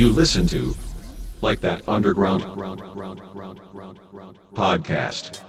You listen to Like That Underground Podcast.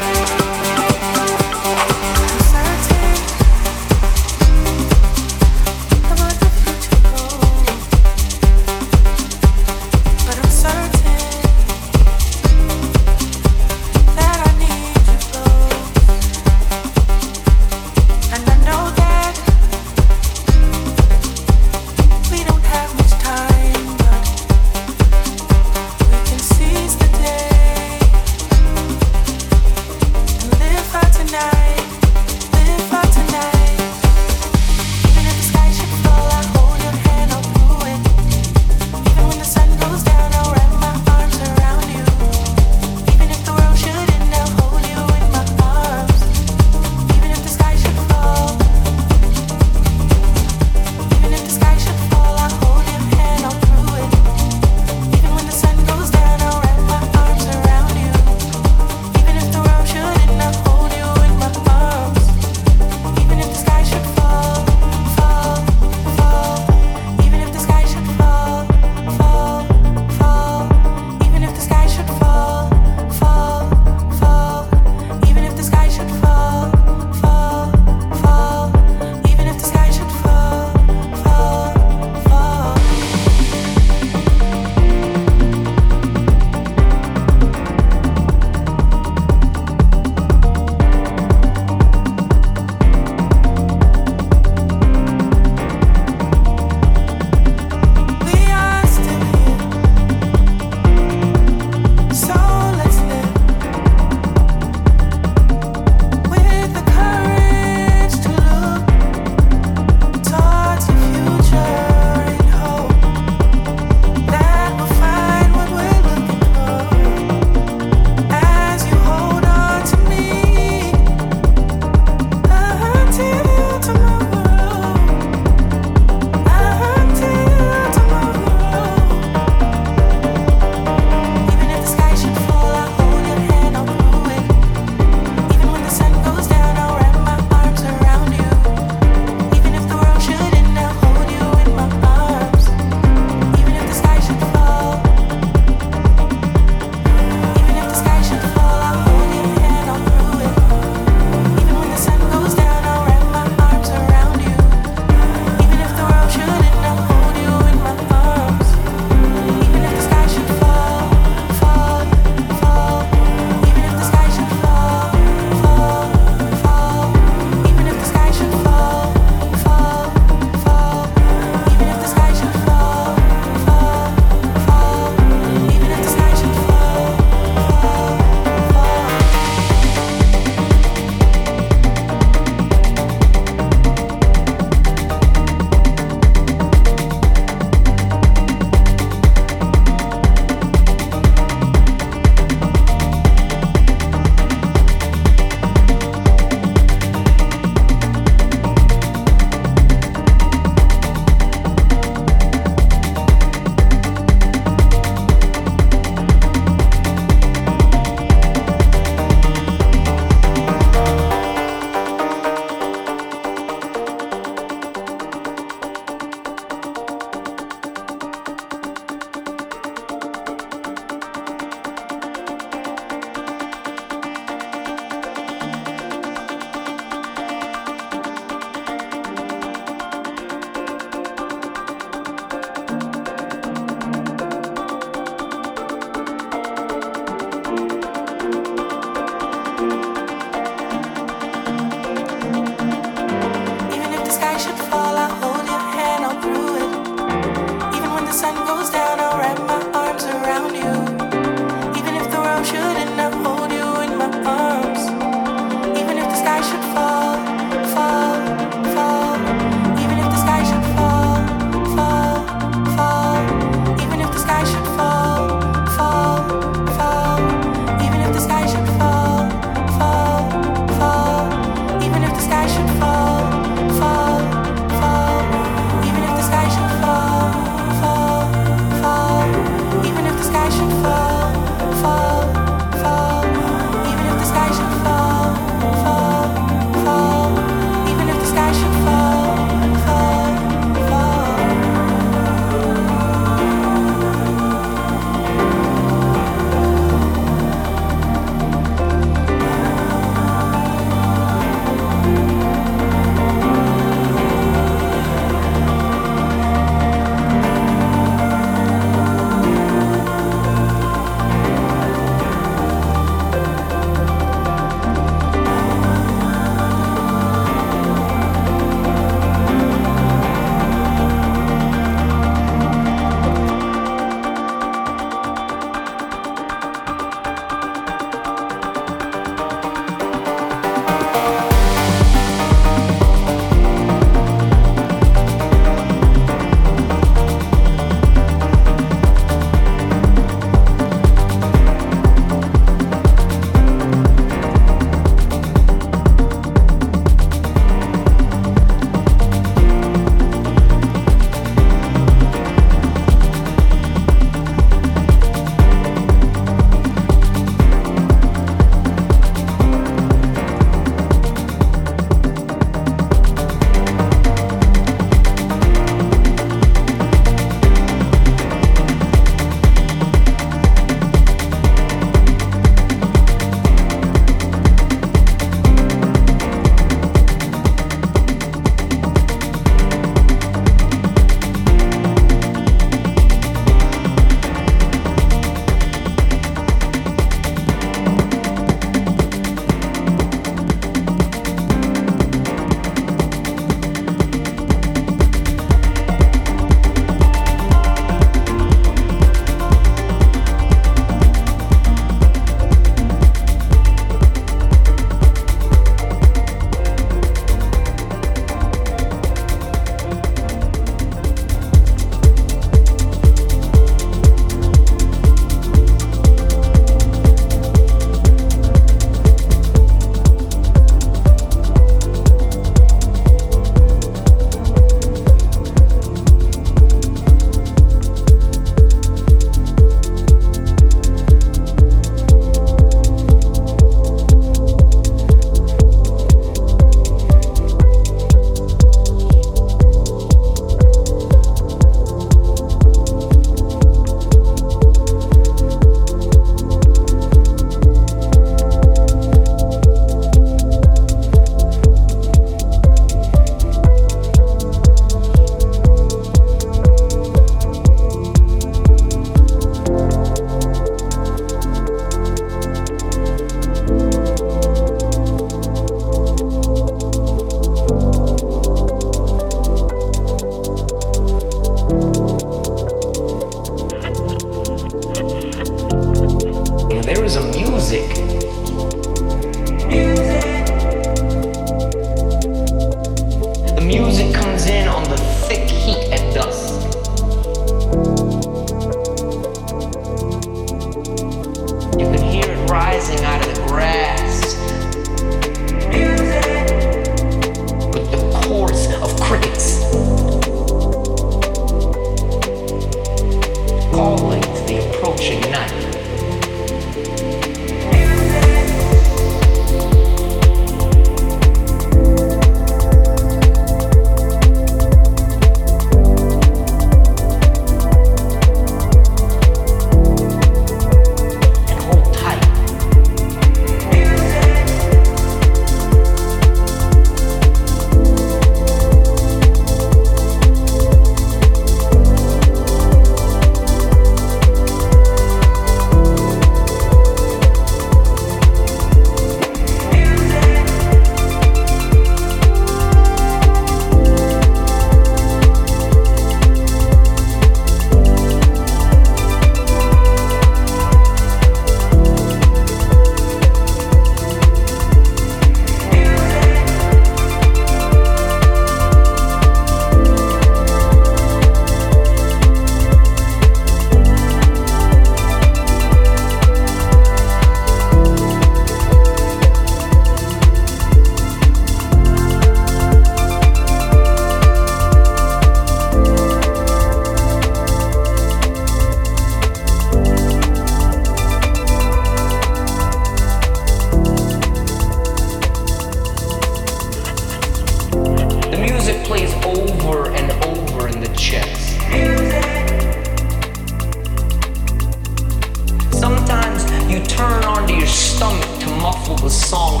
turn onto your stomach to muffle the song.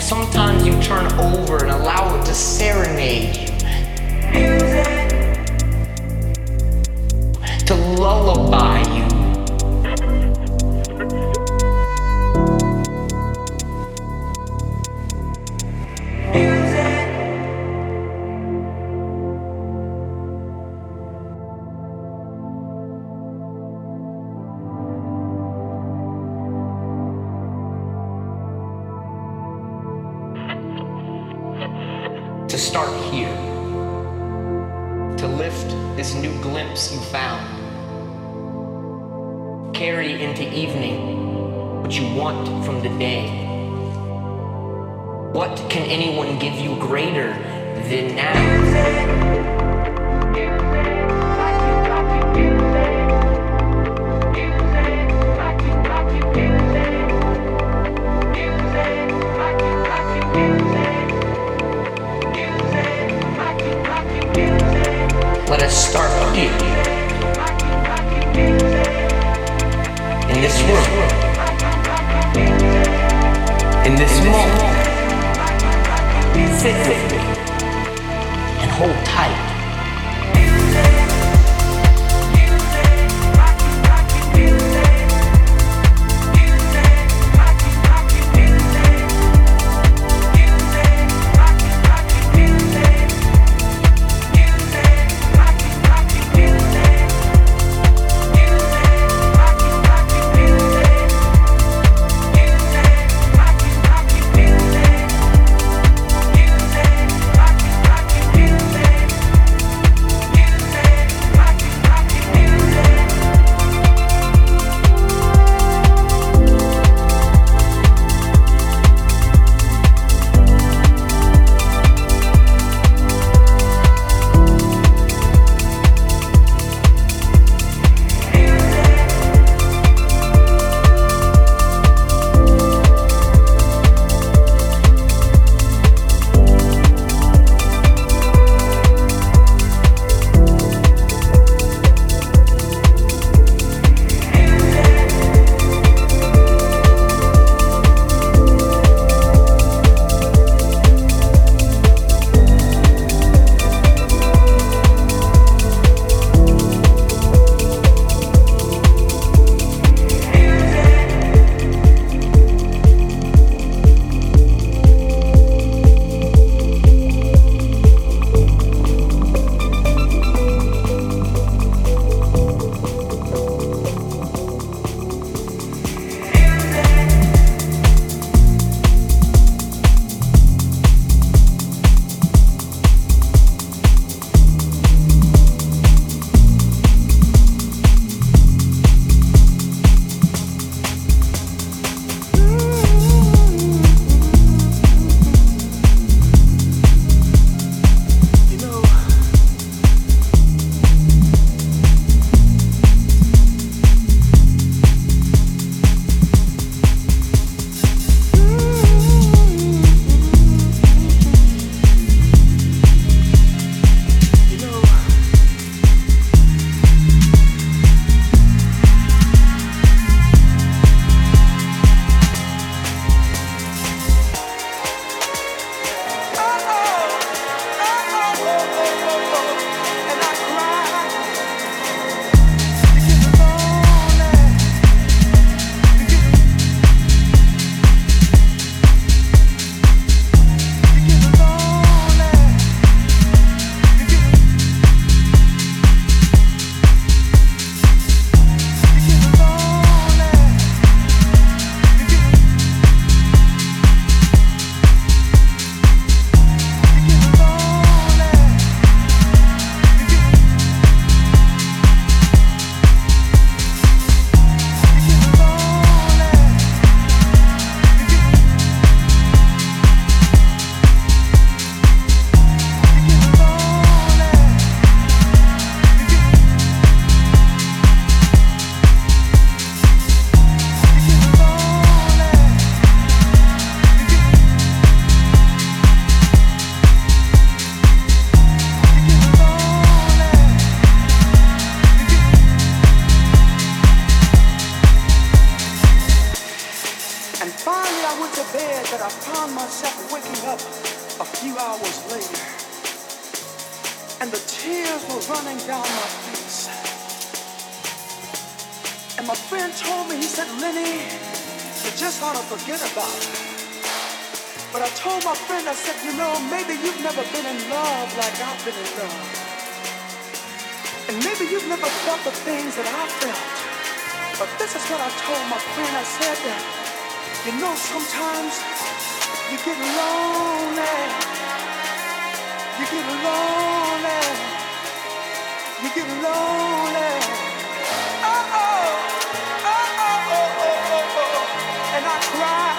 Sometimes you turn over and allow it to serenade you. Music. To lullaby you. tears were running down my face. And my friend told me, he said, Lenny, you just ought to forget about it. But I told my friend, I said, you know, maybe you've never been in love like I've been in love. And maybe you've never felt the things that I felt. But this is what I told my friend, I said that, you know, sometimes you get lonely. You get lonely, you get lonely, oh, oh, oh, oh, oh, oh, oh, oh. And I cry,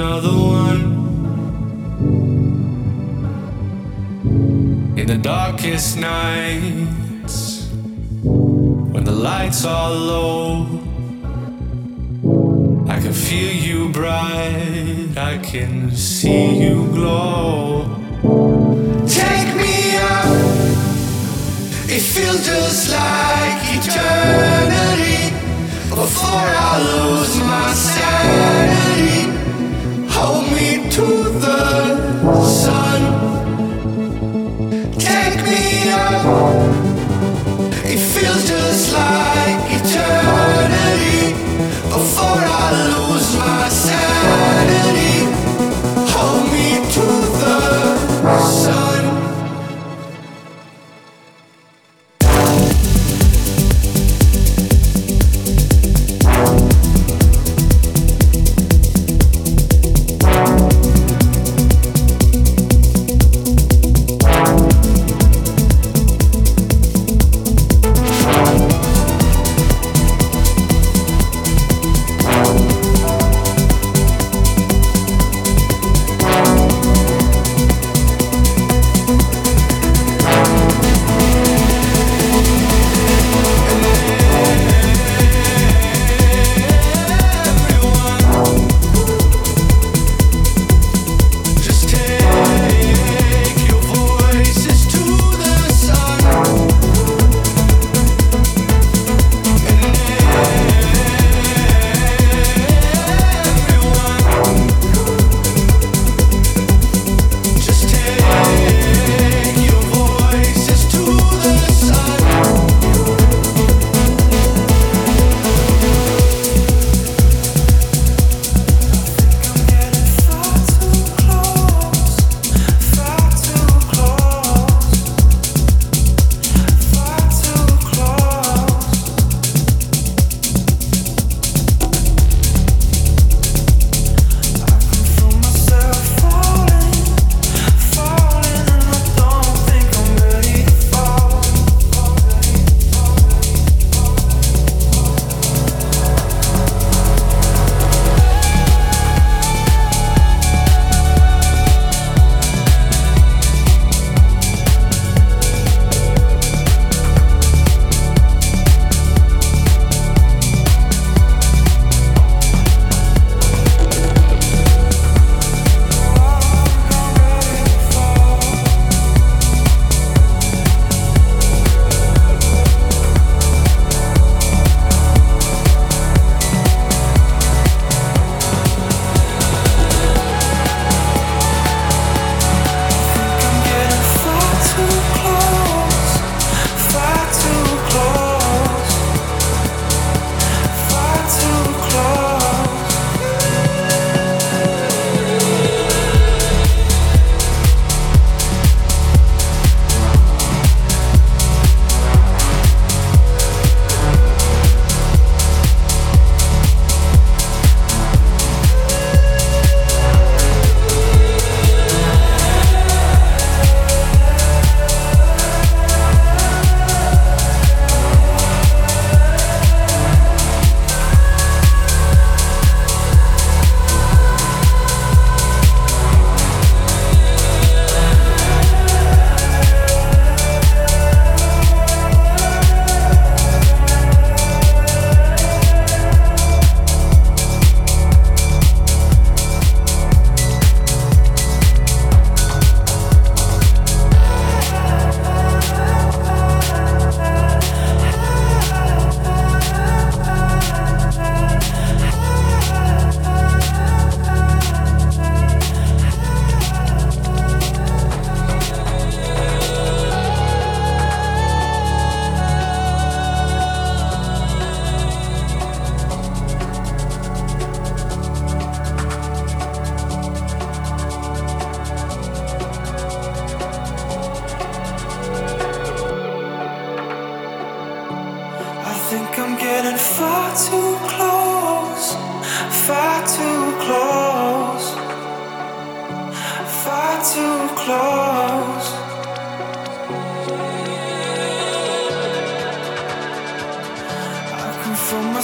another one. In the darkest nights, when the lights are low, I can feel you bright, I can see you glow. Take me up, it feels just like eternity, before I lose my sanity. Hold me to the sun. Take me up. It feels just like eternity, before I lose my sanity. Hold me to the sun.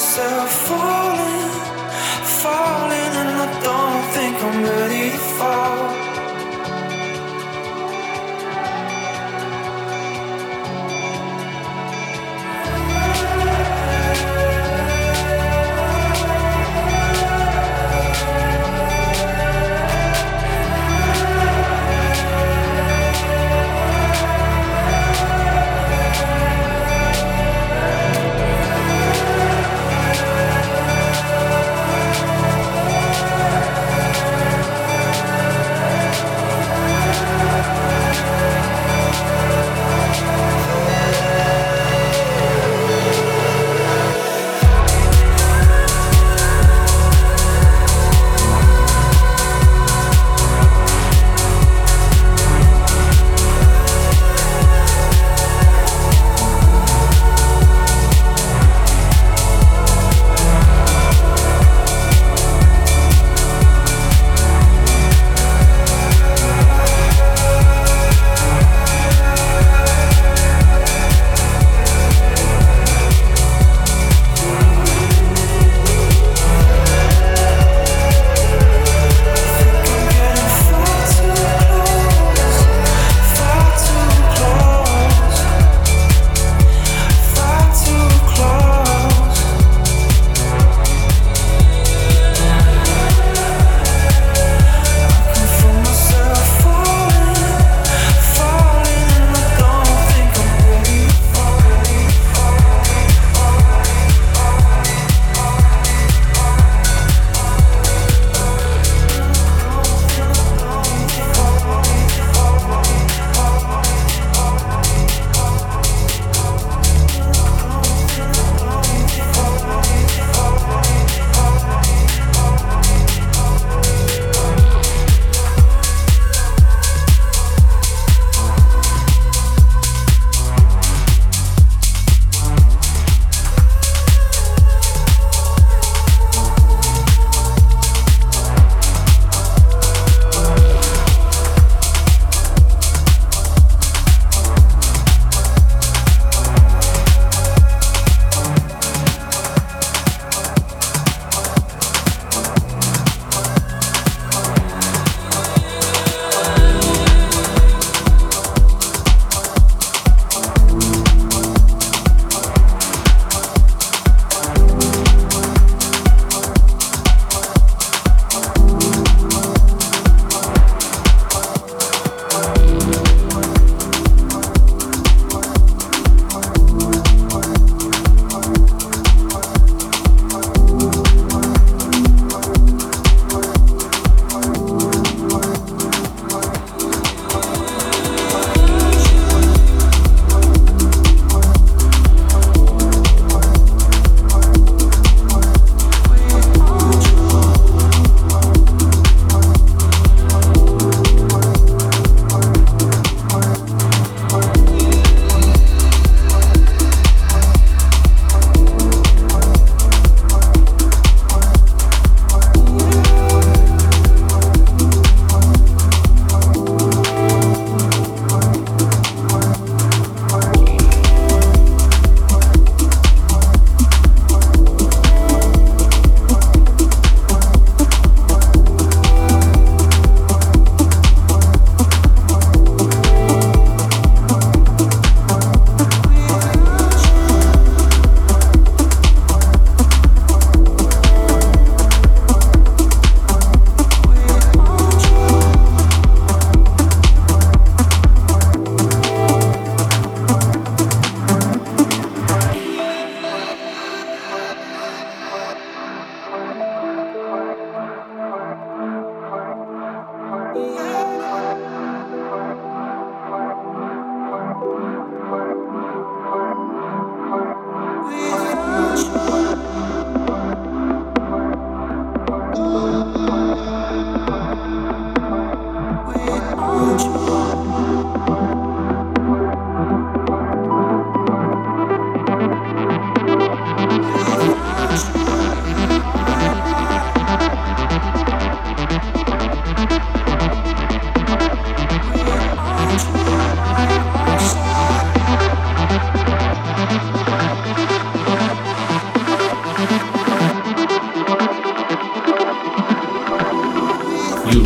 Myself falling, falling, and I don't think I'm ready to fall.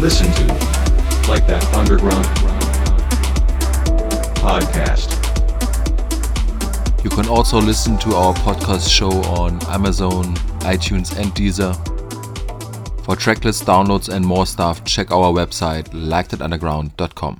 listen to Like That Underground Podcast. You can also listen to our podcast show on Amazon, iTunes and Deezer. For tracklist downloads and more stuff, check our website likethatunderground.com.